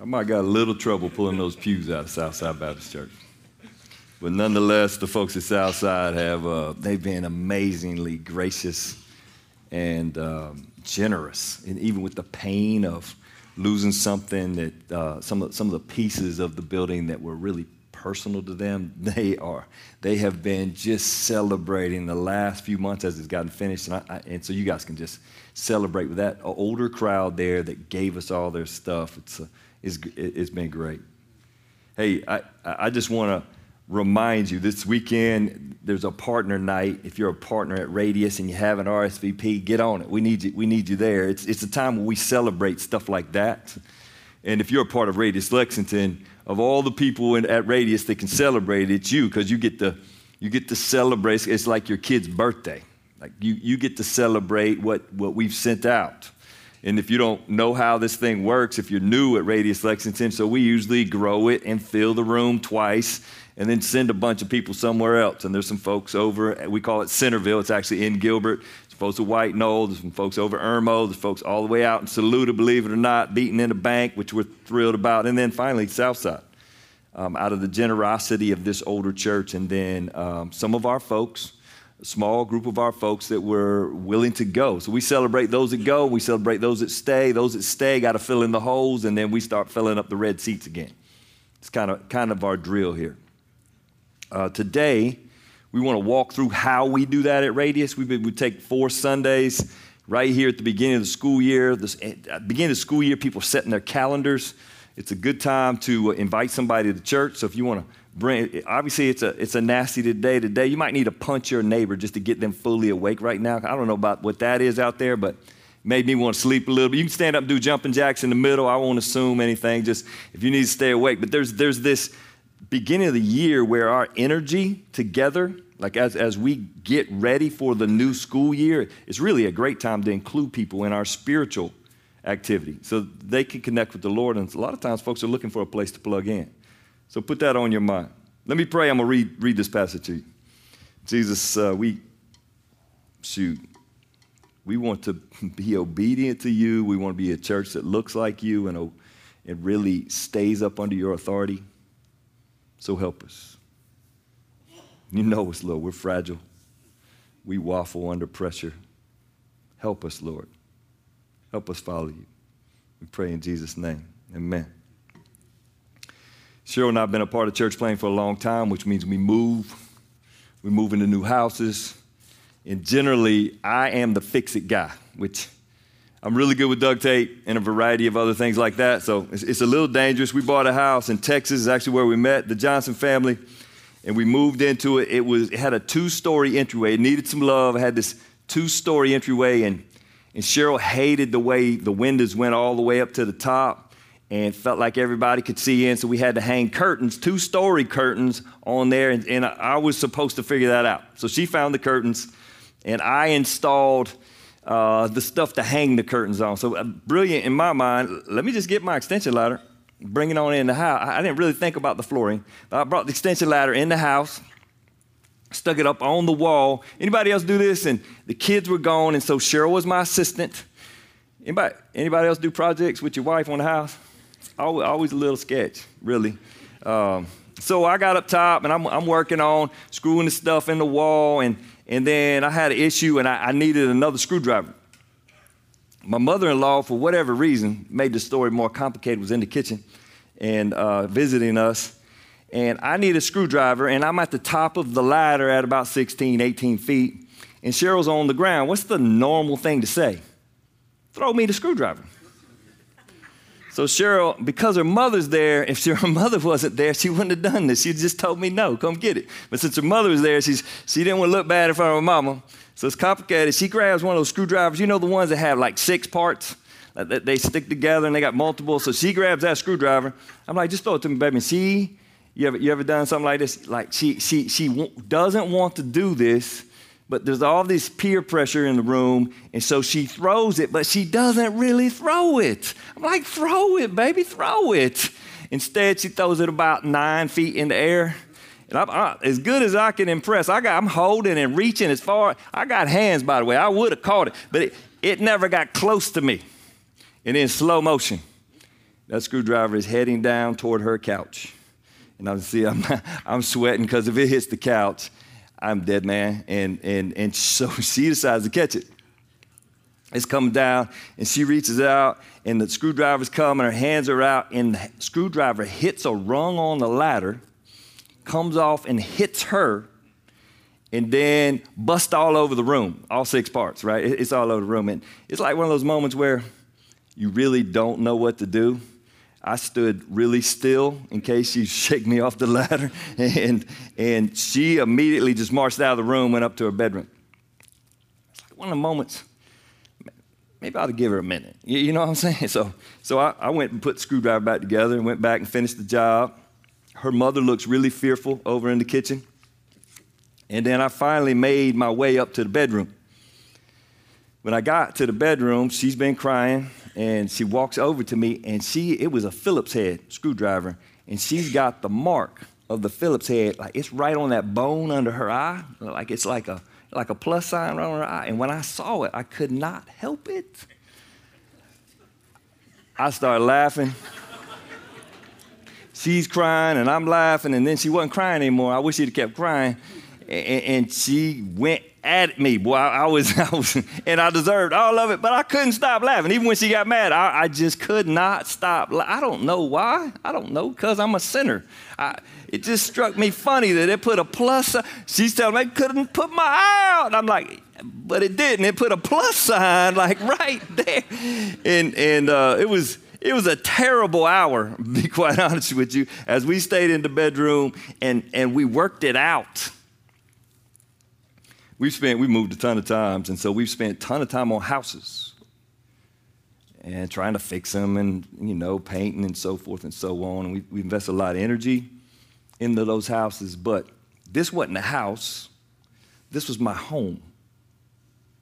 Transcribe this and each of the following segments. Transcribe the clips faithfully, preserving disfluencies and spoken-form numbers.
I might have got a little trouble pulling those pews out of Southside Baptist Church. But nonetheless, the folks at Southside have, uh, they've been amazingly gracious and um, generous. And even with the pain of losing something that, uh, some of, some of the pieces of the building that were really personal to them, they are, they have been just celebrating the last few months as it's gotten finished. And, I, I, and so you guys can just celebrate with that older crowd there that gave us all their stuff. It's a, It's, it's been great. Hey, I, I just want to remind you, this weekend, there's a partner night. If you're a partner at Radius and you haven't R S V P, get on it. We need you, we need you there. It's, it's a time where we celebrate stuff like that. And if you're a part of Radius Lexington, of all the people in, at Radius that can celebrate, it's you, because you get to, you get to celebrate. It's like your kid's birthday. Like you, you get to celebrate what, what we've sent out. And if you don't know how this thing works, if you're new at Radius Lexington, so we usually grow it and fill the room twice and then send a bunch of people somewhere else. And there's some folks over, we call it Centerville. It's actually in Gilbert. There's folks at White Knoll. There's some folks over Irmo. There's folks all the way out in Saluda, believe it or not, beaten in the bank, which we're thrilled about. And then finally, Southside, um, out of the generosity of this older church. And then um, some of our folks, a small group of our folks that were willing to go. So we celebrate those that go, we celebrate those that stay. Those that stay got to fill in the holes, and then we start filling up the red seats again. It's kind of kind of our drill here. Uh, today, we want to walk through how we do that at Radius. We we take four Sundays right here at the beginning of the school year. This, at the beginning of the school year, people are setting their calendars. It's a good time to invite somebody to the church. So if you want to Bring, obviously, it's a it's a nasty today. Today, you might need to punch your neighbor just to get them fully awake right now. I don't know about what that is out there, but made me want to sleep a little bit. You can stand up and do jumping jacks in the middle. I won't assume anything. Just if you need to stay awake. But there's there's this beginning of the year where our energy together, like as as we get ready for the new school year, it's really a great time to include people in our spiritual activity so they can connect with the Lord. And a lot of times, folks are looking for a place to plug in. So put that on your mind. Let me pray. I'm going to read, read this passage to you. Jesus, uh, we, shoot, we want to be obedient to you. We want to be a church that looks like you and, and really stays up under your authority. So help us. You know us, Lord. We're fragile. We waffle under pressure. Help us, Lord. Help us follow you. We pray in Jesus' name. Amen. Cheryl and I have been a part of church planting for a long time, which means we move. We move into new houses. And generally, I am the fix-it guy, which I'm really good with duct tape and a variety of other things like that. So it's, it's a little dangerous. We bought a house in Texas, is actually where we met, the Johnson family, and we moved into it. It was it had a two-story entryway. It needed some love. It had this two-story entryway, and, and Cheryl hated the way the windows went all the way up to the top. And felt like everybody could see in, so we had to hang curtains, two-story curtains on there, and, and I was supposed to figure that out. So she found the curtains, and I installed uh, the stuff to hang the curtains on. So uh, brilliant in my mind, let me just get my extension ladder, bring it on in the house. I didn't really think about the flooring. I brought the extension ladder in the house, stuck it up on the wall. Anybody else do this? And the kids were gone, and so Cheryl was my assistant. Anybody, anybody else do projects with your wife on the house? Always a little sketch, really. Um, so I got up top, and I'm, I'm working on screwing the stuff in the wall, and, and then I had an issue, and I, I needed another screwdriver. My mother-in-law, for whatever reason, made the story more complicated, was in the kitchen and uh, visiting us, and I need a screwdriver, and I'm at the top of the ladder at about sixteen, eighteen feet, and Cheryl's on the ground. What's the normal thing to say? Throw me the screwdriver. So Cheryl, because her mother's there, if her mother wasn't there, she wouldn't have done this. She just told me, no, come get it. But since her mother was there, she's, she didn't want to look bad in front of her mama. So it's complicated. She grabs one of those screwdrivers. You know the ones that have like six parts? Like they stick together and they got multiple. So she grabs that screwdriver. I'm like, just throw it to me, baby. See, you ever, you ever done something like this? Like she, she, she w- doesn't want to do this, but there's all this peer pressure in the room, and so she throws it, but she doesn't really throw it. I'm like, throw it, baby, throw it. Instead, she throws it about nine feet in the air. And I'm, I, as good as I can impress, I got, I'm holding and reaching as far. I got hands, by the way. I would have caught it, but it, it never got close to me. And in slow motion, That screwdriver is heading down toward her couch. And I see I'm, I'm sweating because if it hits the couch, I'm dead, man. And, and, and so she decides to catch it. It's coming down, and she reaches out, and the screwdriver's coming. Her hands are out, and the screwdriver hits a rung on the ladder, comes off and hits her, and then busts all over the room, all six parts, right? It's all over the room. And it's like one of those moments where you really don't know what to do. I stood really still in case she shake me off the ladder, and, and she immediately just marched out of the room, went up to her bedroom. It's like one of the moments. Maybe I ought to give her a minute. You know what I'm saying? So so I, I went and put the screwdriver back together and went back and finished the job. Her mother looks really fearful over in the kitchen. And then I finally made my way up to the bedroom. When I got to the bedroom, she's been crying, and she walks over to me, and she it was a Phillips head screwdriver, and she's got the mark of the Phillips head. Like it's right on that bone under her eye. Like it's like a like a plus sign right on her eye. And when I saw it, I could not help it. I started laughing. She's crying, and I'm laughing, and then she wasn't crying anymore. I wish she'd have kept crying. And, and she went at me. Boy, I, I, was, I was, and I deserved all of it, but I couldn't stop laughing. Even when she got mad, I, I just could not stop. I don't know why. I don't know, because I'm a sinner. I, it just struck me funny that it put a plus. She's telling me I couldn't put my eye out. I'm like, but it didn't. It put a plus sign like right there. And, and uh, it was it was a terrible hour, to be quite honest with you, as we stayed in the bedroom and, and we worked it out. We've spent, we moved a ton of times, and so we've spent a ton of time on houses and trying to fix them and, you know, painting and so forth and so on. And we, we invest a lot of energy into those houses, but this wasn't a house. This was my home.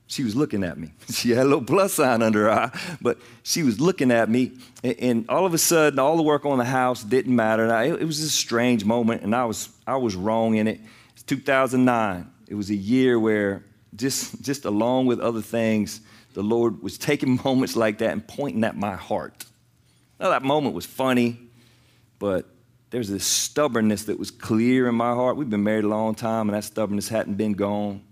She was looking at me. She had a little plus sign under her eye, but she was looking at me, and, and all of a sudden, all the work on the house didn't matter. And I, it, it was this strange moment, and I was, I was wrong in it. It's two thousand nine. It was a year where just, just along with other things, the Lord was taking moments like that and pointing at my heart. Now, that moment was funny, but there's this stubbornness that was clear in my heart. We've been married a long time, and that stubbornness hadn't been gone.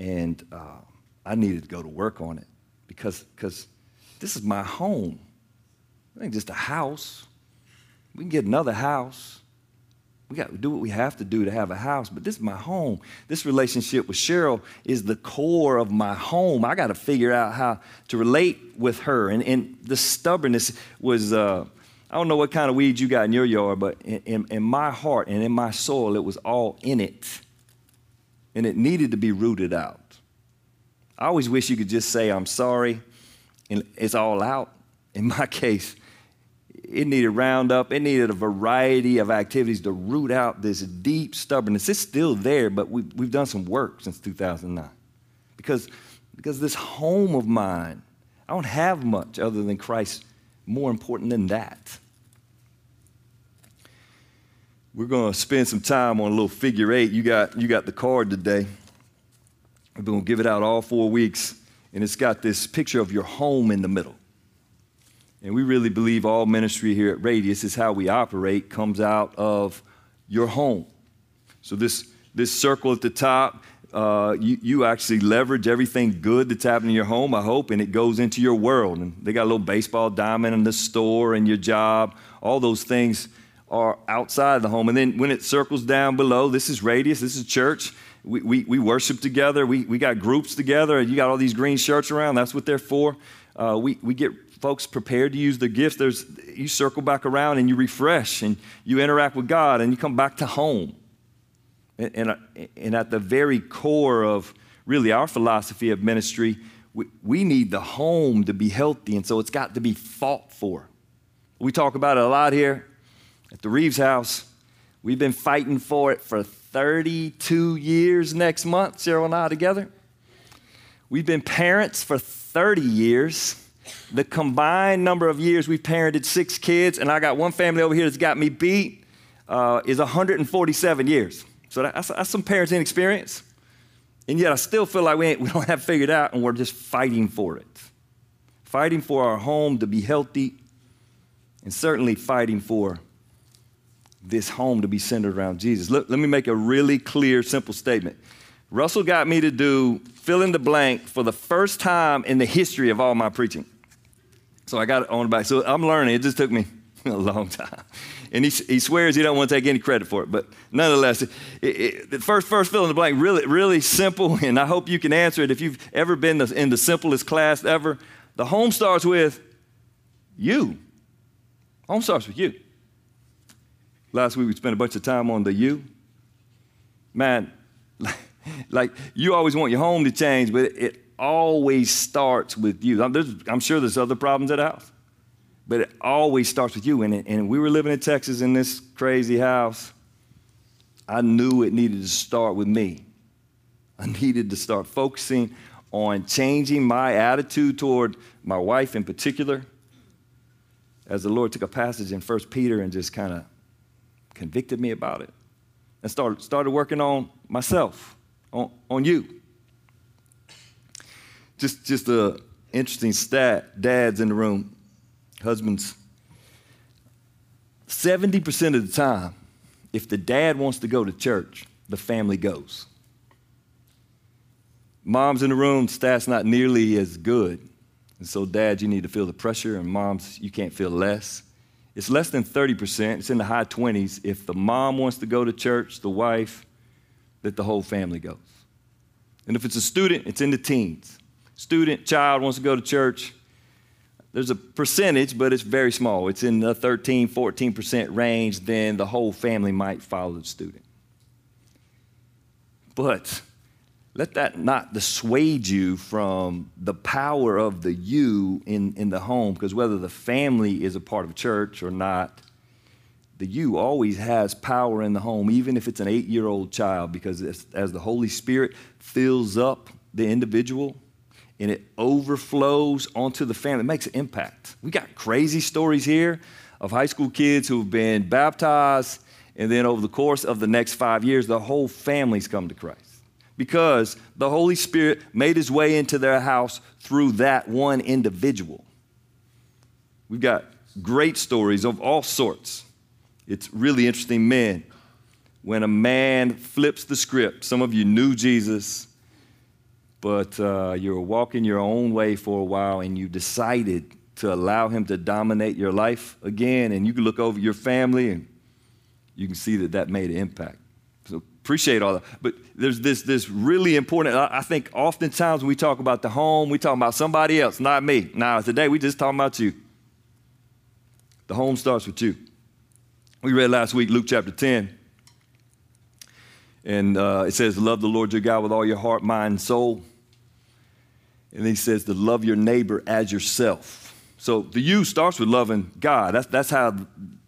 And uh, I needed to go to work on it because, because this is my home. It ain't just a house. We can get another house. We got to do what we have to do to have a house, but this is my home. This relationship with Cheryl is the core of my home. I got to figure out how to relate with her. And, and the stubbornness was, uh, I don't know what kind of weeds you got in your yard, but in, in, in my heart and in my soul, it was all in it. And it needed to be rooted out. I always wish you could just say, I'm sorry, and it's all out. In my case, it needed roundup. It needed a variety of activities to root out this deep stubbornness. It's still there, but we've, we've done some work since two thousand nine. Because, because this home of mine, I don't have much other than Christ more important than that. We're going to spend some time on a little figure eight. You got, you got the card today. We're going to give it out all four weeks. And it's got this picture of your home in the middle. And we really believe all ministry here at Radius is how we operate, comes out of your home. So this, this circle at the top, uh, you, you actually leverage everything good that's happening in your home, I hope, and it goes into your world. And they got a little baseball diamond in the store and your job. All those things are outside the home. And then when it circles down below, this is Radius, this is church. We, we, we worship together. We, we got groups together. You got all these green shirts around. That's what they're for. Uh, we, we get folks prepared to use their gifts. There's, you circle back around and you refresh and you interact with God and you come back to home. And, and, and at the very core of really our philosophy of ministry, we, we need the home to be healthy, and so it's got to be fought for. We talk about it a lot here at the Reeves house. We've been fighting for it for thirty-two years next month, Cheryl and I together. We've been parents for thirty years. The combined number of years we've parented six kids, and I got one family over here that's got me beat, uh, is one hundred forty-seven years. So that's, that's some parenting experience. And yet I still feel like we, ain't, we don't have it figured out, and we're just fighting for it. Fighting for our home to be healthy and certainly fighting for this home to be centered around Jesus. Look, let me make a really clear, simple statement. Russell got me to do fill in the blank for the first time in the history of all my preaching. So I got it on the back. So I'm learning. It just took me a long time. And he, he swears he don't want to take any credit for it. But nonetheless, it, it, the first first fill in the blank, really, really simple. And I hope you can answer it. If you've ever been in the simplest class ever, the home starts with you. Home starts with you. Last week, we spent a bunch of time on the you. Man, like, like you always want your home to change, but it, it always starts with you. I'm, there's, I'm sure there's other problems at the house, but it always starts with you. And, it, and we were living in Texas in this crazy house. I knew it needed to start with me. I needed to start focusing on changing my attitude toward my wife in particular, as the Lord took a passage in First Peter and just kind of convicted me about it, and started, started working on myself, on, on you. Just just an interesting stat, dads in the room, husbands, seventy percent of the time, if the dad wants to go to church, the family goes. Moms in the room, stat's not nearly as good. And so dads, you need to feel the pressure, and moms, you can't feel less. It's less than thirty percent. It's in the high twenties. If the mom wants to go to church, the wife, that the whole family goes. And if it's a student, it's in the teens. Student, child wants to go to church. There's a percentage, but it's very small. It's in the thirteen, fourteen percent range. Then the whole family might follow the student. But let that not dissuade you from the power of the you in, in the home, because whether the family is a part of church or not, the you always has power in the home, even if it's an eight-year-old child, because as the Holy Spirit fills up the individual and it overflows onto the family, it makes an impact. We got crazy stories here of high school kids who've been baptized, and then over the course of the next five years, the whole family's come to Christ, because the Holy Spirit made his way into their house through that one individual. We've got great stories of all sorts. It's really interesting, men. When a man flips the script, some of you knew Jesus, but uh, you were walking your own way for a while, and you decided to allow him to dominate your life again, and you can look over your family, and you can see that that made an impact. Appreciate all that. But there's this this really important, I think oftentimes when we talk about the home, we talk about somebody else, not me. Now, today we just talking about you. The home starts with you. We read last week, Luke chapter ten. And uh, it says, love the Lord your God with all your heart, mind, and soul. And he says to love your neighbor as yourself. So the you starts with loving God. That's, that's how...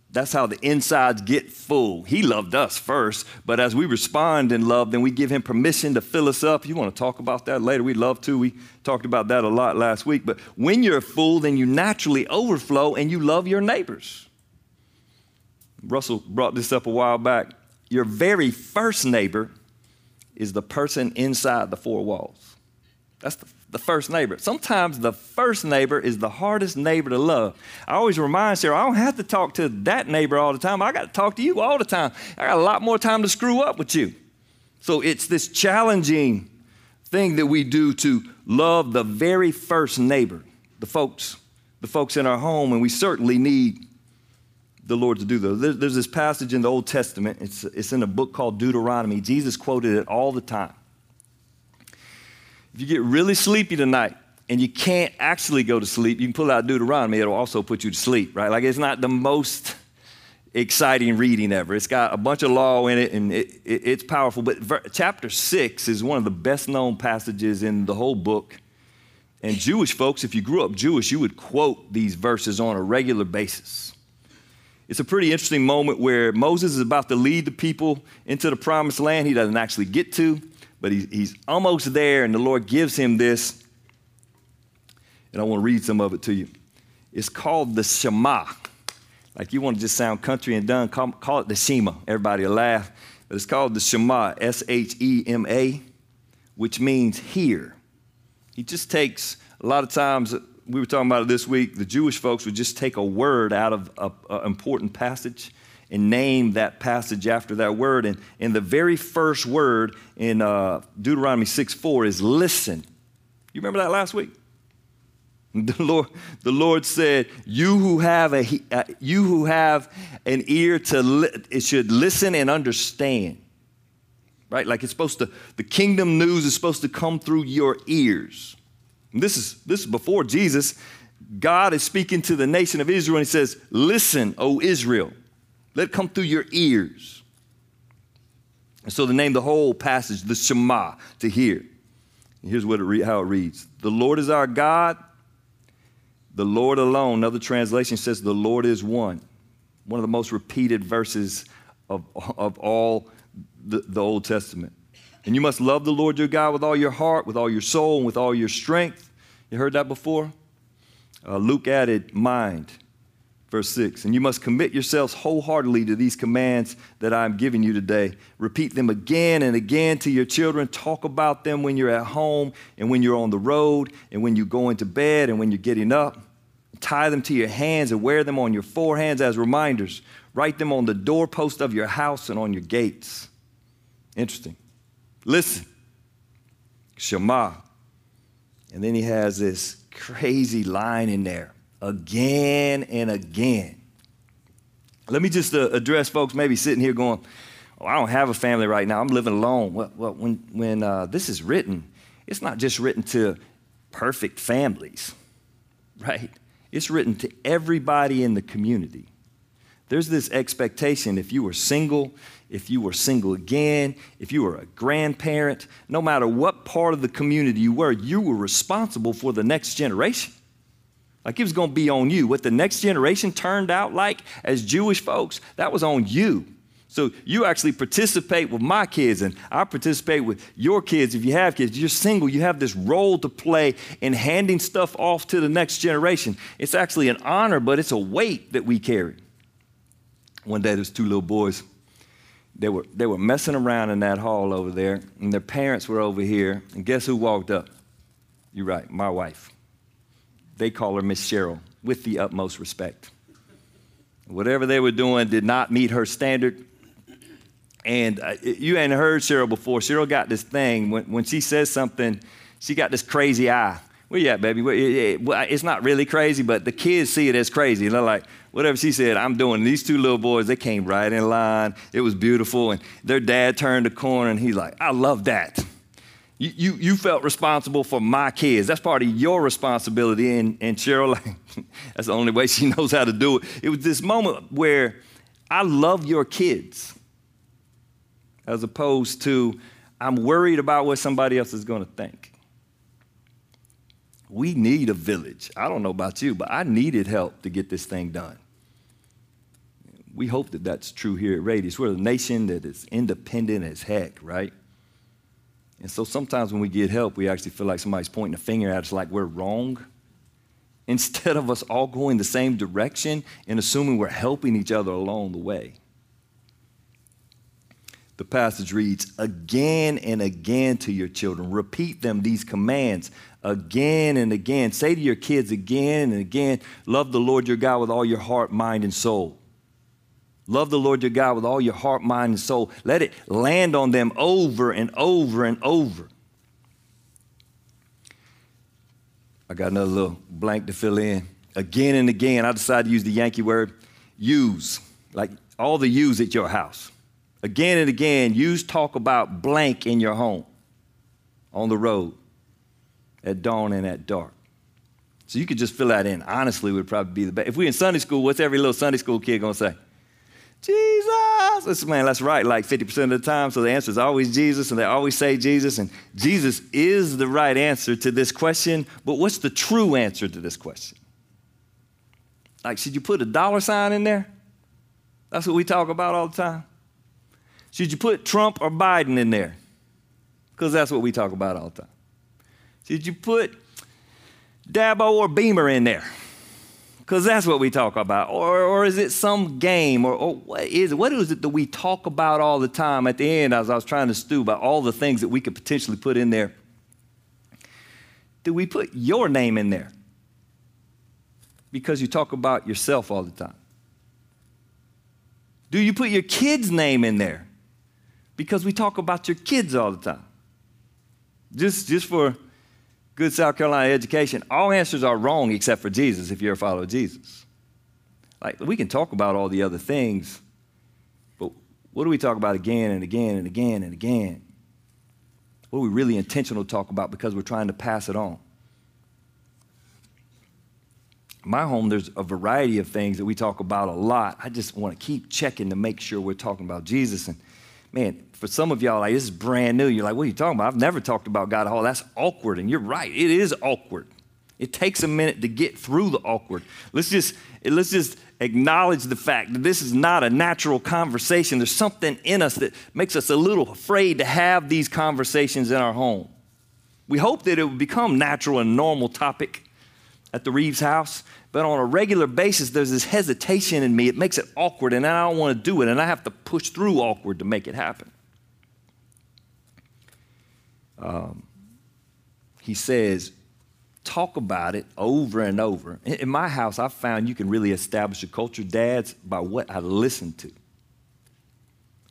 That's how the insides get full. He loved us first, but as we respond in love, then we give him permission to fill us up. You want to talk about that later? We'd love to. We talked about that a lot last week. But when you're full, then you naturally overflow and you love your neighbors. Russell brought this up a while back. Your very first neighbor is the person inside the four walls. That's the The first neighbor. Sometimes the first neighbor is the hardest neighbor to love. I always remind Sarah, I don't have to talk to that neighbor all the time. I got to talk to you all the time. I got a lot more time to screw up with you. So it's this challenging thing that we do to love the very first neighbor, the folks, the folks in our home, and we certainly need the Lord to do those. There's this passage in the Old Testament. It's, it's in a book called Deuteronomy. Jesus quoted it all the time. If you get really sleepy tonight and you can't actually go to sleep, you can pull out Deuteronomy. It'll also put you to sleep, right? Like, it's not the most exciting reading ever. It's got a bunch of law in it, and it, it, it's powerful. But ver- chapter six is one of the best-known passages in the whole book. And Jewish folks, if you grew up Jewish, you would quote these verses on a regular basis. It's a pretty interesting moment where Moses is about to lead the people into the promised land he doesn't actually get to. But he's, he's almost there, and the Lord gives him this. And I want to read some of it to you. It's called the Shema. Like, you want to just sound country and done, call, call it the Shema. Everybody will laugh. But it's called the Shema, S H E M A, which means hear. He just takes, a lot of times we were talking about it this week, the Jewish folks would just take a word out of an important passage and name that passage after that word. And, and the very first word in uh, Deuteronomy six four is listen. You remember that last week? The Lord, the Lord said, you who have a, uh, you who have an ear to, li- it should listen and understand, right? Like it's supposed to, the kingdom news is supposed to come through your ears. And this is, this is before Jesus. God is speaking to the nation of Israel and he says, listen, O Israel, let it come through your ears. And so the name, the whole passage, the Shema, to hear. And here's what it re- how it reads. The Lord is our God. The Lord alone. Another translation says the Lord is one. One of the most repeated verses of, of all the, the Old Testament. And you must love the Lord your God with all your heart, with all your soul, and with all your strength. You heard that before? Uh, Luke added mind, verse six. And you must commit yourselves wholeheartedly to these commands that I am giving you today. Repeat them again and again to your children. Talk about them when you're at home and when you're on the road and when you're going to bed and when you're getting up. Tie them to your hands and wear them on your foreheads as reminders. Write them on the doorpost of your house and on your gates. Interesting. Listen. Shema. And then he has this crazy line in there. Again and again. Let me just uh, address folks maybe sitting here going, oh, I don't have a family right now. I'm living alone. Well, well when, when uh, this is written, it's not just written to perfect families, right? It's written to everybody in the community. There's this expectation if you were single, if you were single again, if you were a grandparent, no matter what part of the community you were, you were responsible for the next generation. Like it was going to be on you. What the next generation turned out like as Jewish folks, that was on you. So you actually participate with my kids and I participate with your kids. If you have kids, you're single, you have this role to play in handing stuff off to the next generation. It's actually an honor, but it's a weight that we carry. One day there's two little boys. They were, they were messing around in that hall over there and their parents were over here. And guess who walked up? You're right, my wife. They call her Miss Cheryl, with the utmost respect. Whatever they were doing did not meet her standard. And uh, you ain't heard Cheryl before. Cheryl got this thing. When, when she says something, she got this crazy eye. Where you at, baby? Where, it, it, it's not really crazy, but the kids see it as crazy. And they're like, whatever she said, I'm doing. And these two little boys, they came right in line. It was beautiful. And their dad turned the corner, and he's like, I love that. You, you you felt responsible for my kids. That's part of your responsibility. And, and Cheryl, like, that's the only way she knows how to do it. It was this moment where I love your kids as opposed to I'm worried about what somebody else is going to think. We need a village. I don't know about you, but I needed help to get this thing done. We hope that that's true here at Radius. We're a nation that is independent as heck, right? And so sometimes when we get help, we actually feel like somebody's pointing a finger at us like we're wrong. Instead of us all going the same direction and assuming we're helping each other along the way. The passage reads, again and again to your children. Repeat them, these commands, again and again. Say to your kids again and again, love the Lord your God with all your heart, mind, and soul. Love the Lord your God with all your heart, mind, and soul. Let it land on them over and over and over. I got another little blank to fill in. Again and again, I decided to use the Yankee word, use, like all the yous at your house. Again and again, yous talk about blank in your home, on the road, at dawn and at dark. So you could just fill that in. Honestly, would probably be the best. If we're in Sunday school, what's every little Sunday school kid going to say? Jesus. Man, that's right, like fifty percent of the time. So the answer is always Jesus, and they always say Jesus. And Jesus is the right answer to this question, but what's the true answer to this question? Like, should you put a dollar sign in there? That's what we talk about all the time. Should you put Trump or Biden in there? Because that's what we talk about all the time. Should you put Dabo or Beamer in there? Because that's what we talk about. Or, or is it some game? Or, or what is it? What is it that we talk about all the time? At the end, as I was trying to stew about all the things that we could potentially put in there, do we put your name in there? because you talk about yourself all the time? Do you put your kid's name in there because we talk about your kids all the time? Just, just for good South Carolina education, all answers are wrong except for Jesus if you're a follower of Jesus. Like, we can talk about all the other things, but what do we talk about again and again and again and again? What are we really intentional to talk about because we're trying to pass it on? In my home, there's a variety of things that we talk about a lot. I just want to keep checking to make sure we're talking about Jesus. And man, for some of y'all, like, this is brand new. You're like, what are you talking about? I've never talked about God at all. That's awkward. And you're right. It is awkward. It takes a minute to get through the awkward. Let's just, let's just acknowledge the fact that this is not a natural conversation. There's something in us that makes us a little afraid to have these conversations in our home. We hope that it would become natural and normal topic at the Reeves house, but on a regular basis, there's this hesitation in me. It makes it awkward, and I don't want to do it, and I have to push through awkward to make it happen. Um, he says, talk about it over and over. In my house, I've found you can really establish a culture, dads, by what I listen to.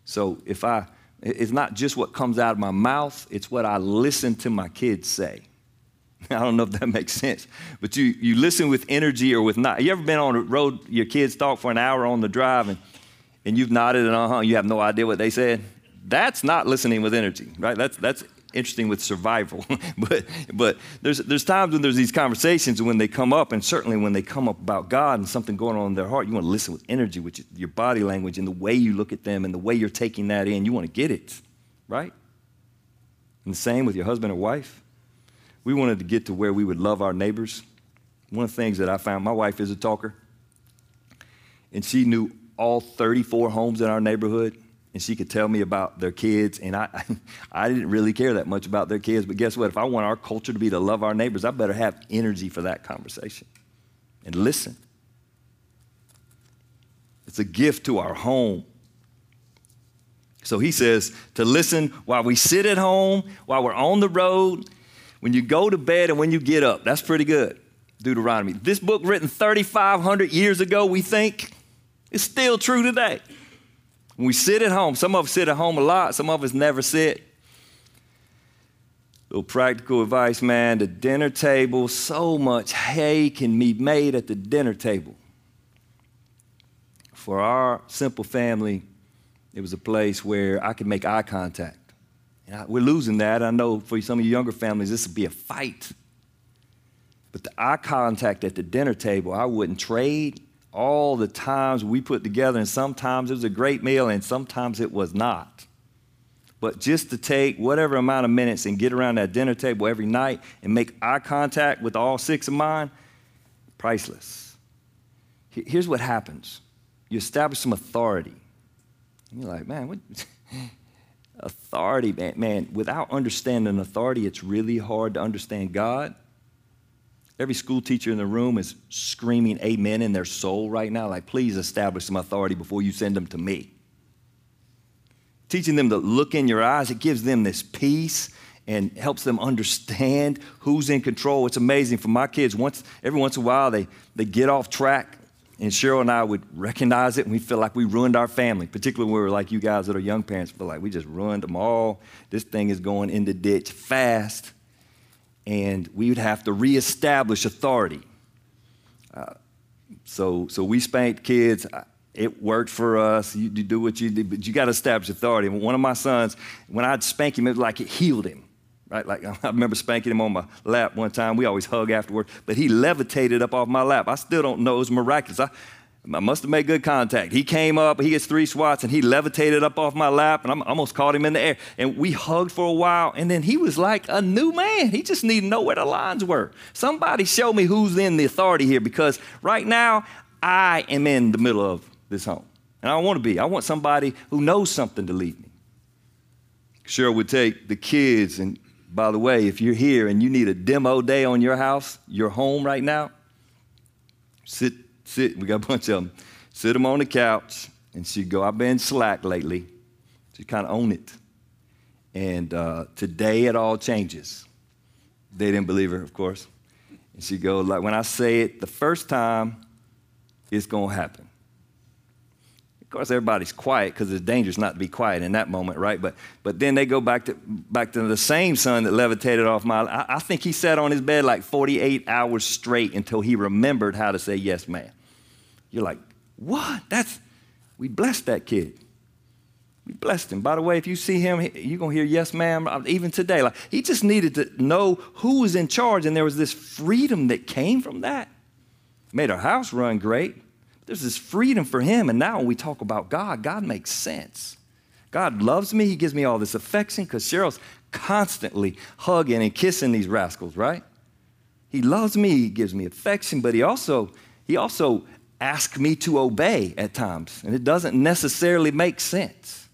So if I, it's not just what comes out of my mouth, it's what I listen to my kids say. I don't know if that makes sense, but you, you listen with energy or with not. You ever been on the road, your kids talk for an hour on the drive, and, and you've nodded and uh-huh, you have no idea what they said? That's not listening with energy, right? That's, that's interesting with survival, but but there's there's times when there's these conversations when they come up, and certainly when they come up about God and something going on in their heart, you want to listen with energy, with your body language and the way you look at them and the way you're taking that in. You want to get it, right? And the same with your husband or wife. We wanted to get to where we would love our neighbors. One of the things that I found, my wife is a talker, and she knew all thirty-four homes in our neighborhood. And she could tell me about their kids, and I, I didn't really care that much about their kids. But guess what? If I want our culture to be to love our neighbors, I better have energy for that conversation and listen. It's a gift to our home. So he says to listen while we sit at home, while we're on the road, when you go to bed and when you get up. That's pretty good, Deuteronomy. This book written thirty-five hundred years ago, we think, is still true today. When we sit at home, some of us sit at home a lot, some of us never sit. Little practical advice, man, the dinner table, so much hay can be made at the dinner table. For our simple family, it was a place where I could make eye contact. And I, we're losing that. I know for some of you younger families, this would be a fight. But the eye contact at the dinner table, I wouldn't trade. All the times we put together, and sometimes it was a great meal and sometimes it was not. But just to take whatever amount of minutes and get around that dinner table every night and make eye contact with all six of mine, priceless. Here's what happens. You establish some authority. And you're like, man, what? Authority, man, man. Without understanding authority, it's really hard to understand God. Every school teacher in the room is screaming amen in their soul right now, like, please establish some authority before you send them to me. Teaching them to look in your eyes, it gives them this peace and helps them understand who's in control. It's amazing for my kids. Once, every once in a while, they, they get off track, and Cheryl and I would recognize it, and we feel like we ruined our family, particularly when we were like you guys that are young parents, feel like we just ruined them all. This thing is going in the ditch fast. And we would have to reestablish authority. Uh, so, so we spanked kids. It worked for us. You, you do what you do, but you got to establish authority. And one of my sons, when I'd spank him, it was like it healed him, right? Like I remember spanking him on my lap one time. We always hug afterward, but he levitated up off my lap. I still don't know. It was miraculous. I, I must have made good contact. He came up, he gets three swats, and he levitated up off my lap, and I almost caught him in the air. And we hugged for a while, and then he was like a new man. He just needed to know where the lines were. Somebody show me who's in the authority here, because right now, I am in the middle of this home. And I don't want to be. I want somebody who knows something to lead me. Cheryl would take the kids, and by the way, if you're here and you need a demo day on your house, your home right now, sit Sit, we got a bunch of them. Sit them on the couch, and she'd go, I've been slack lately. She'd kind of own it. And uh, today it all changes. They didn't believe her, of course. And she goes, like, when I say it the first time, it's going to happen. Of course, everybody's quiet because it's dangerous not to be quiet in that moment, right? But but then they go back to back to the same son that levitated off my... I, I think he sat on his bed like forty-eight hours straight until he remembered how to say, yes, ma'am. You're like, what? That's... We blessed that kid. We blessed him. By the way, if you see him, you're going to hear, yes, ma'am, even today. Like, he just needed to know who was in charge, and there was this freedom that came from that. Made our house run great. There's this freedom for him, and now when we talk about God, God makes sense. God loves me. He gives me all this affection because Cheryl's constantly hugging and kissing these rascals, right? He loves me. He gives me affection, but he also, he also asks me to obey at times, and it doesn't necessarily make sense.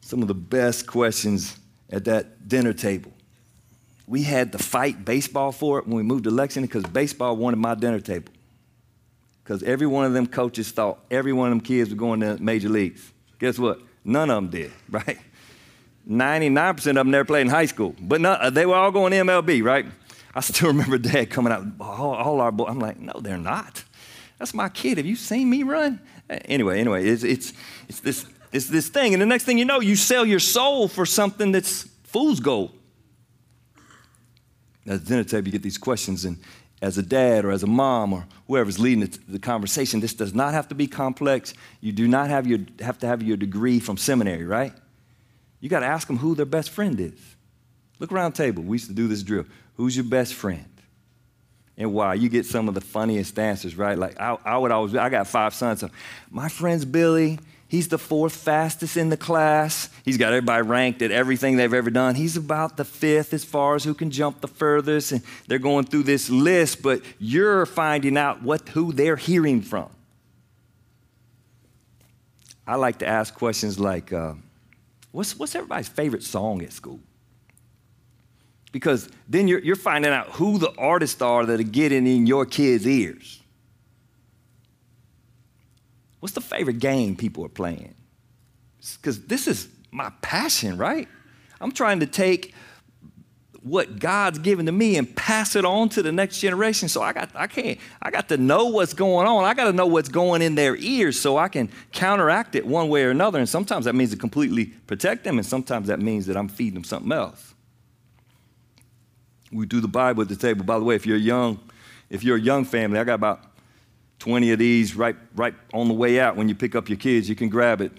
Some of the best questions at that dinner table. We had to fight baseball for it when we moved to Lexington because baseball wanted my dinner table. Because every one of them coaches thought every one of them kids were going to major leagues. Guess what? None of them did, right? ninety-nine percent of them never played in high school. But no, they were all going to M L B, right? I still remember Dad coming out, all, all our boys. I'm like, no, they're not. That's my kid. Have you seen me run? Anyway, anyway, it's, it's, it's, this, it's this thing. And the next thing you know, you sell your soul for something that's fool's gold. At the dinner table, you get these questions, and as a dad or as a mom or whoever's leading the, the conversation, this does not have to be complex. You do not have, your, have to have your degree from seminary, right? You got to ask them who their best friend is. Look around the table. We used to do this drill. Who's your best friend? And why? You get some of the funniest answers, right? Like, I, I would always, I got five sons. So my friend's Billy. He's the fourth fastest in the class. He's got everybody ranked at everything they've ever done. He's about the fifth as far as who can jump the furthest. And they're going through this list, but you're finding out what who they're hearing from. I like to ask questions like, uh, what's, what's everybody's favorite song at school? Because then you're, you're finding out who the artists are that are getting in your kids' ears. What's the favorite game people are playing? Because this is my passion, right? I'm trying to take what God's given to me and pass it on to the next generation. So I got, I can't, I got to know what's going on. I got to know what's going in their ears so I can counteract it one way or another. And sometimes that means to completely protect them, and sometimes that means that I'm feeding them something else. We do the Bible at the table. By the way, if you're young, if you're a young family, I got about twenty of these right right on the way out. When you pick up your kids, you can grab it.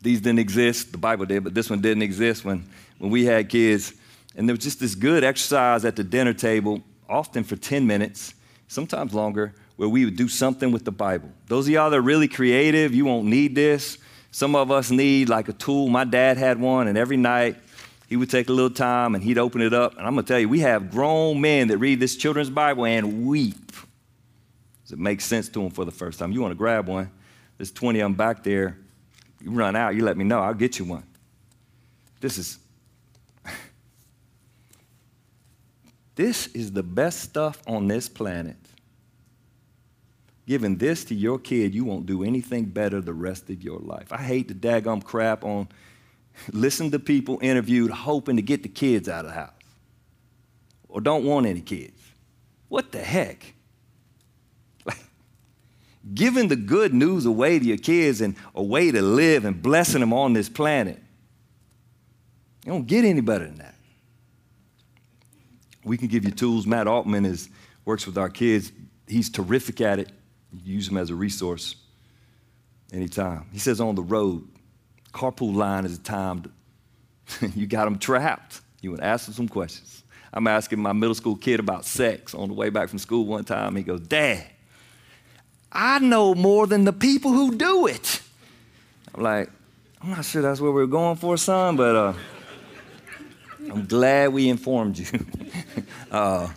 These didn't exist. The Bible did, but this one didn't exist when, when we had kids. And there was just this good exercise at the dinner table, often for ten minutes, sometimes longer, where we would do something with the Bible. Those of y'all that are really creative, you won't need this. Some of us need like a tool. My dad had one, and every night he would take a little time, and he'd open it up. And I'm going to tell you, we have grown men that read this children's Bible and weep. It makes sense to them for the first time. You want to grab one. There's twenty of them back there. You run out, you let me know. I'll get you one. This is, this is the best stuff on this planet. Giving this to your kid, you won't do anything better the rest of your life. I hate the daggum crap on listen to people interviewed hoping to get the kids out of the house or don't want any kids. What the heck? Giving the good news away to your kids and a way to live and blessing them on this planet. You don't get any better than that. We can give you tools. Matt Altman is, works with our kids. He's terrific at it. You use him as a resource anytime. He says on the road, carpool line is a time you got them trapped. You would ask them some questions. I'm asking my middle school kid about sex on the way back from school one time. He goes, Dad, I know more than the people who do it. I'm like, I'm not sure that's what we're going for, son, but uh, I'm glad we informed you. uh,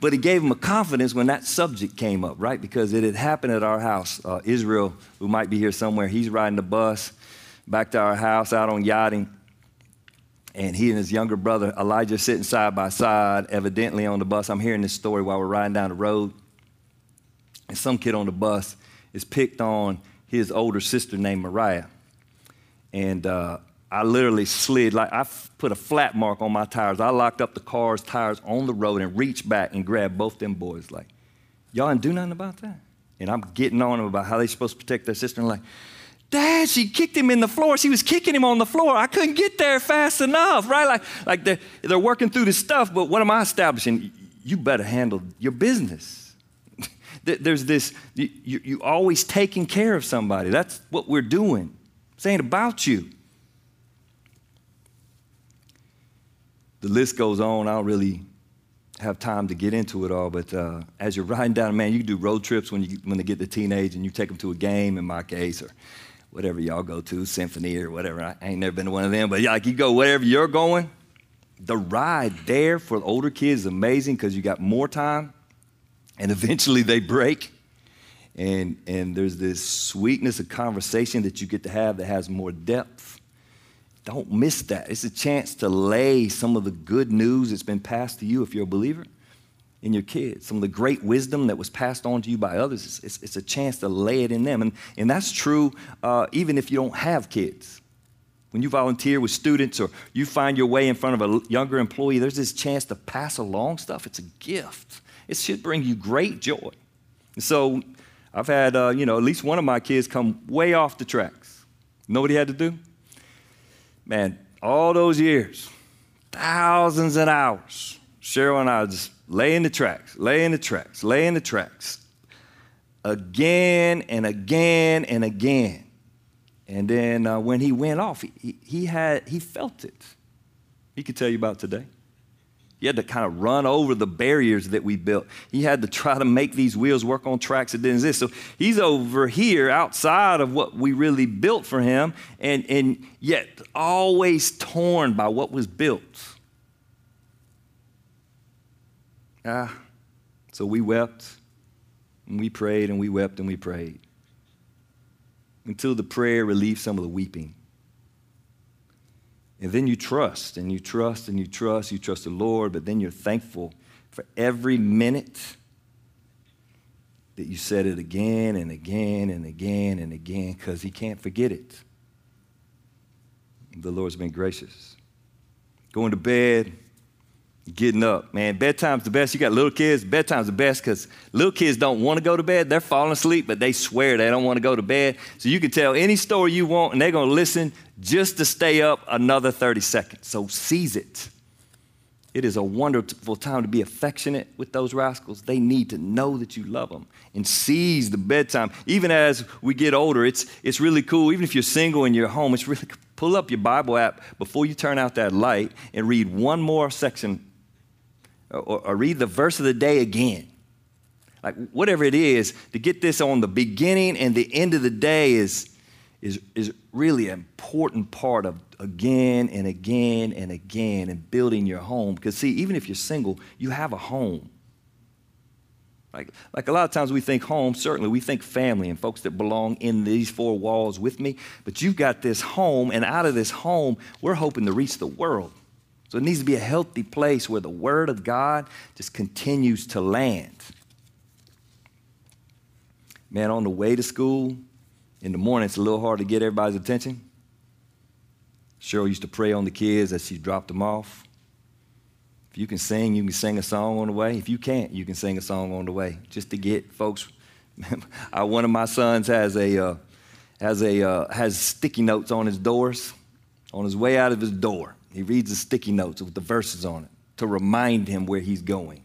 but it gave him a confidence when that subject came up, right? Because it had happened at our house. Uh, Israel, who might be here somewhere, he's riding the bus back to our house out on yachting. And he and his younger brother, Elijah, sitting side by side, evidently on the bus. I'm hearing this story while we're riding down the road. And some kid on the bus is picked on his older sister named Mariah. And uh, I literally slid, like I f- put a flat mark on my tires. I locked up the car's tires on the road and reached back and grabbed both them boys like, y'all didn't do nothing about that? And I'm getting on them about how they're supposed to protect their sister. And like, Dad, she kicked him in the floor. She was kicking him on the floor. I couldn't get there fast enough, right? Like, like they're, they're working through this stuff, but what am I establishing? You better handle your business. There's this, you, you, you always taking care of somebody. That's what we're doing. This ain't about you. The list goes on. I don't really have time to get into it all, but uh, as you're riding down, man, you can do road trips when you when they get to teenage and you take them to a game, in my case, or whatever y'all go to, symphony or whatever. I ain't never been to one of them, but yeah, like you go wherever you're going. The ride there for the older kids is amazing because you got more time, and eventually they break, and and there's this sweetness of conversation that you get to have that has more depth. Don't miss that. It's a chance to lay some of the good news that's been passed to you, if you're a believer, in your kids. Some of the great wisdom that was passed on to you by others, it's, it's, it's a chance to lay it in them. And, and that's true uh, even if you don't have kids. When you volunteer with students or you find your way in front of a younger employee, there's this chance to pass along stuff. It's a gift. It should bring you great joy. And so I've had, uh, you know, at least one of my kids come way off the tracks. Know what he had to do? Man, all those years, thousands of hours, Cheryl and I just lay in the tracks, lay in the tracks, lay in the tracks, again and again and again. And then uh, when he went off, he, he had he felt it. He could tell you about today. He had to kind of run over the barriers that we built. He had to try to make these wheels work on tracks that didn't exist. So he's over here outside of what we really built for him, and, and yet always torn by what was built. Ah, so we wept, and we prayed, and we wept, and we prayed, until the prayer relieved some of the weeping. And then you trust, and you trust, and you trust, you trust the Lord, but then you're thankful for every minute that you said it again and again and again and again, because he can't forget it. The Lord's been gracious. Going to bed, getting up. Man, bedtime's the best. You got little kids, bedtime's the best, because little kids don't want to go to bed. They're falling asleep, but they swear they don't want to go to bed. So you can tell any story you want, and they're going to listen just to stay up another thirty seconds. So seize it. It is a wonderful time to be affectionate with those rascals. They need to know that you love them, and seize the bedtime. Even as we get older, it's it's really cool. Even if you're single and you're home, it's really cool. Pull up your Bible app before you turn out that light and read one more section. Or, or read the verse of the day again. Like whatever it is, to get this on the beginning and the end of the day is, is, is really an important part of again and again and again and building your home. Because see, even if you're single, you have a home. Like, like a lot of times we think home, certainly we think family and folks that belong in these four walls with me. But you've got this home, and out of this home, we're hoping to reach the world. So it needs to be a healthy place where the word of God just continues to land. Man, on the way to school, in the morning, it's a little hard to get everybody's attention. Cheryl used to pray on the kids as she dropped them off. If you can sing, you can sing a song on the way. If you can't, you can sing a song on the way just to get folks. I, one of my sons has a, uh, has, a, uh, has sticky notes on his doors, on his way out of his door. He reads the sticky notes with the verses on it to remind him where he's going.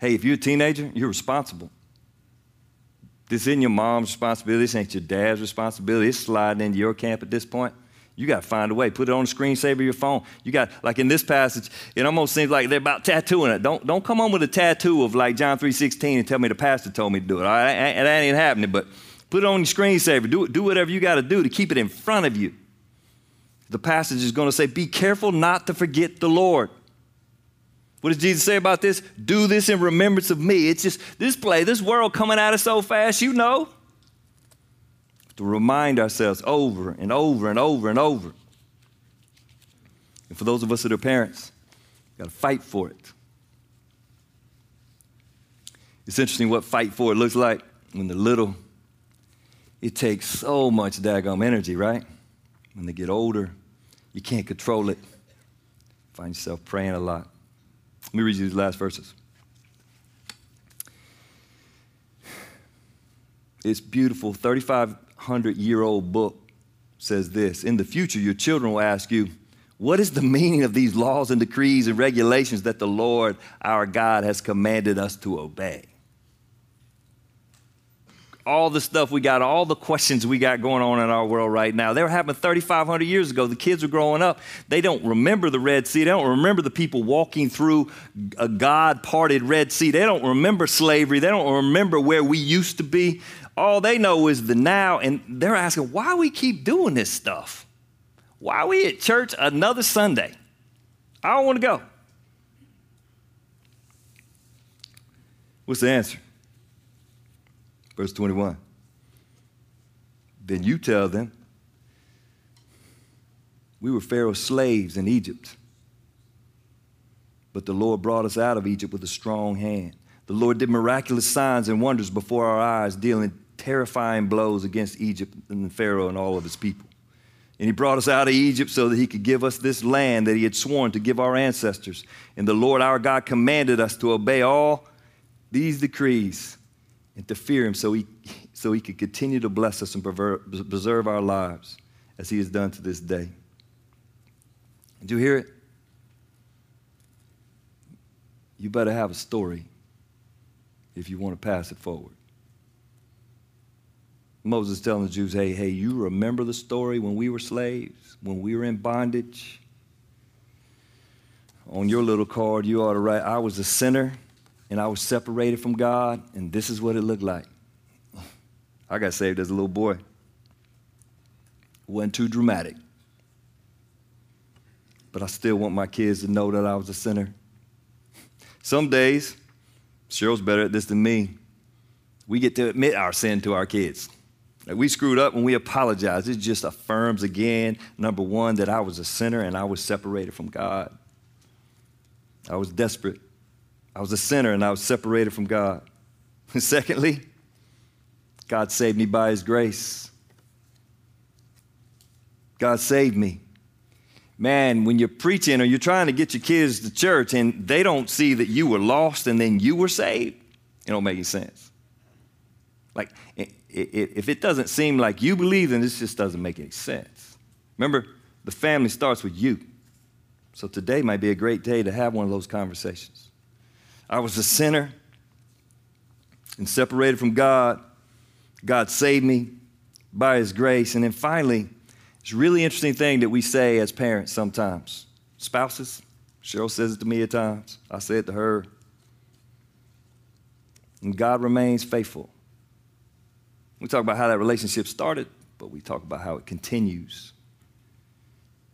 Hey, if you're a teenager, you're responsible. This isn't your mom's responsibility. This ain't your dad's responsibility. It's sliding into your camp at this point. You got to find a way. Put it on the screensaver of your phone. You got, like in this passage, it almost seems like they're about tattooing it. Don't, don't come home with a tattoo of like John three sixteen and tell me the pastor told me to do it. All right? That ain't happening, but put it on your screensaver. Do, do whatever you got to do to keep it in front of you. The passage is going to say, be careful not to forget the Lord. What does Jesus say about this? Do this in remembrance of me. It's just this play, this world coming at us so fast, you know. To remind ourselves over and over and over and over. And for those of us that are parents, got to fight for it. It's interesting what fight for it looks like when they're little. It takes so much daggum energy, right? When they get older, You can't control it. Find yourself praying a lot. Let me read you these last verses. It's beautiful. thirty-five hundred year old book says this. In the future, your children will ask you, what is the meaning of these laws and decrees and regulations that the Lord our God has commanded us to obey? All the stuff we got, all the questions we got going on in our world right now, they were happening thirty-five hundred years ago. The kids were growing up. They don't remember the Red Sea. They don't remember the people walking through a God-parted Red Sea. They don't remember slavery. They don't remember where we used to be. All they know is the now, and they're asking, why we keep doing this stuff? Why are we at church another Sunday? I don't want to go. What's the answer? Verse twenty-one. Then you tell them, we were Pharaoh's slaves in Egypt, but the Lord brought us out of Egypt with a strong hand. The Lord did miraculous signs and wonders before our eyes, dealing terrifying blows against Egypt and Pharaoh and all of his people. And he brought us out of Egypt so that he could give us this land that he had sworn to give our ancestors. And the Lord our God commanded us to obey all these decrees and to fear him so he, so he could continue to bless us and preserve our lives as he has done to this day. Do you hear it? You better have a story if you want to pass it forward. Moses is telling the Jews, hey, hey, you remember the story when we were slaves, when we were in bondage? On your little card, you ought to write, I was a sinner, and I was separated from God, and this is what it looked like. I got saved as a little boy. Wasn't too dramatic. But I still want my kids to know that I was a sinner. Some days, Cheryl's better at this than me, we get to admit our sin to our kids. Like we screwed up and we apologize. It just affirms again, number one, that I was a sinner and I was separated from God. I was desperate. I was a sinner and I was separated from God. And secondly, God saved me by his grace. God saved me. Man, when you're preaching or you're trying to get your kids to church and they don't see that you were lost and then you were saved, it don't make any sense. Like, it, it, if it doesn't seem like you believe, then this just doesn't make any sense. Remember, the family starts with you. So today might be a great day to have one of those conversations. I was a sinner and separated from God. God saved me by his grace. And then finally, it's a really interesting thing that we say as parents sometimes. Spouses, Cheryl says it to me at times. I say it to her. And God remains faithful. We talk about how that relationship started, but we talk about how it continues.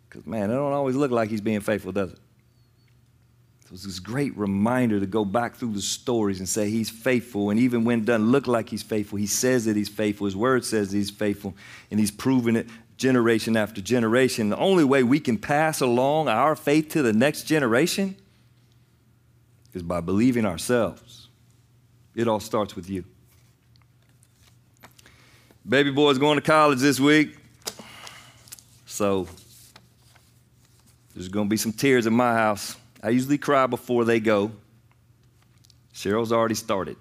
Because, man, it don't always look like he's being faithful, does it? So it's this great reminder to go back through the stories and say he's faithful. And even when it doesn't look like he's faithful, he says that he's faithful. His word says he's faithful, and he's proven it generation after generation. The only way we can pass along our faith to the next generation is by believing ourselves. It all starts with you. Baby boy's going to college this week, so there's going to be some tears in my house. I usually cry before they go. Cheryl's already started.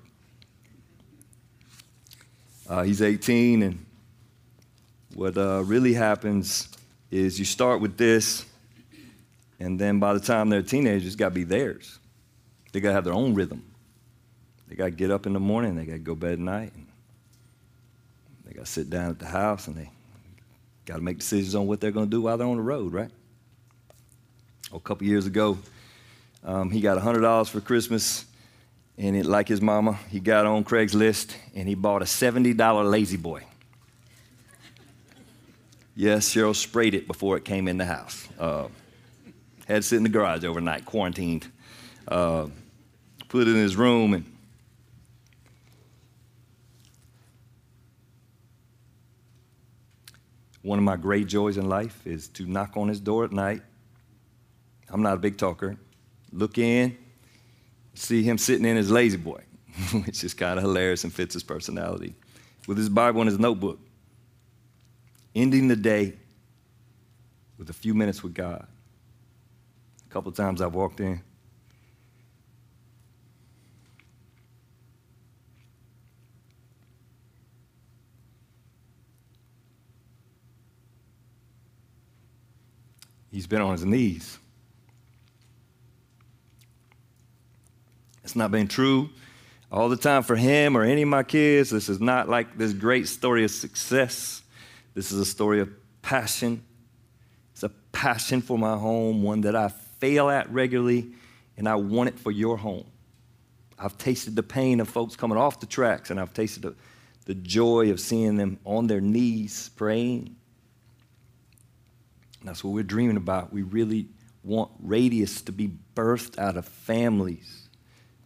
Uh, he's eighteen, and what uh, really happens is you start with this, and then by the time they're teenagers, it's got to be theirs. They got to have their own rhythm. They got to get up in the morning. They got to go to bed at night. They got to sit down at the house, and they got to make decisions on what they're going to do while they're on the road, right? Oh, a couple years ago, um, he got one hundred dollars for Christmas, and it, like his mama, he got on Craigslist, and he bought a seventy dollar Lazy Boy. Yes, Cheryl sprayed it before it came in the house. Uh, had to sit in the garage overnight, quarantined. Uh, put it in his room. And one of my great joys in life is to knock on his door at night. I'm not a big talker. Look in, see him sitting in his Lazy Boy, which is kind of hilarious and fits his personality, with his Bible and his notebook. Ending the day with a few minutes with God. A couple times I walked in. He's been on his knees. It's not been true all the time for him or any of my kids. This is not like this great story of success. This is a story of passion. It's a passion for my home, one that I fail at regularly, and I want it for your home. I've tasted the pain of folks coming off the tracks, and I've tasted the, the joy of seeing them on their knees praying. And that's what we're dreaming about. We really want Radius to be birthed out of families,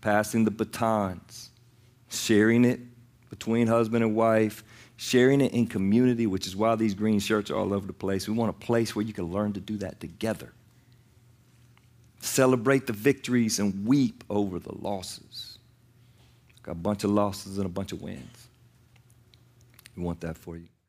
passing the batons, sharing it between husband and wife, sharing it in community, which is why these green shirts are all over the place. We want a place where you can learn to do that together. Celebrate the victories and weep over the losses. Got a bunch of losses and a bunch of wins. We want that for you.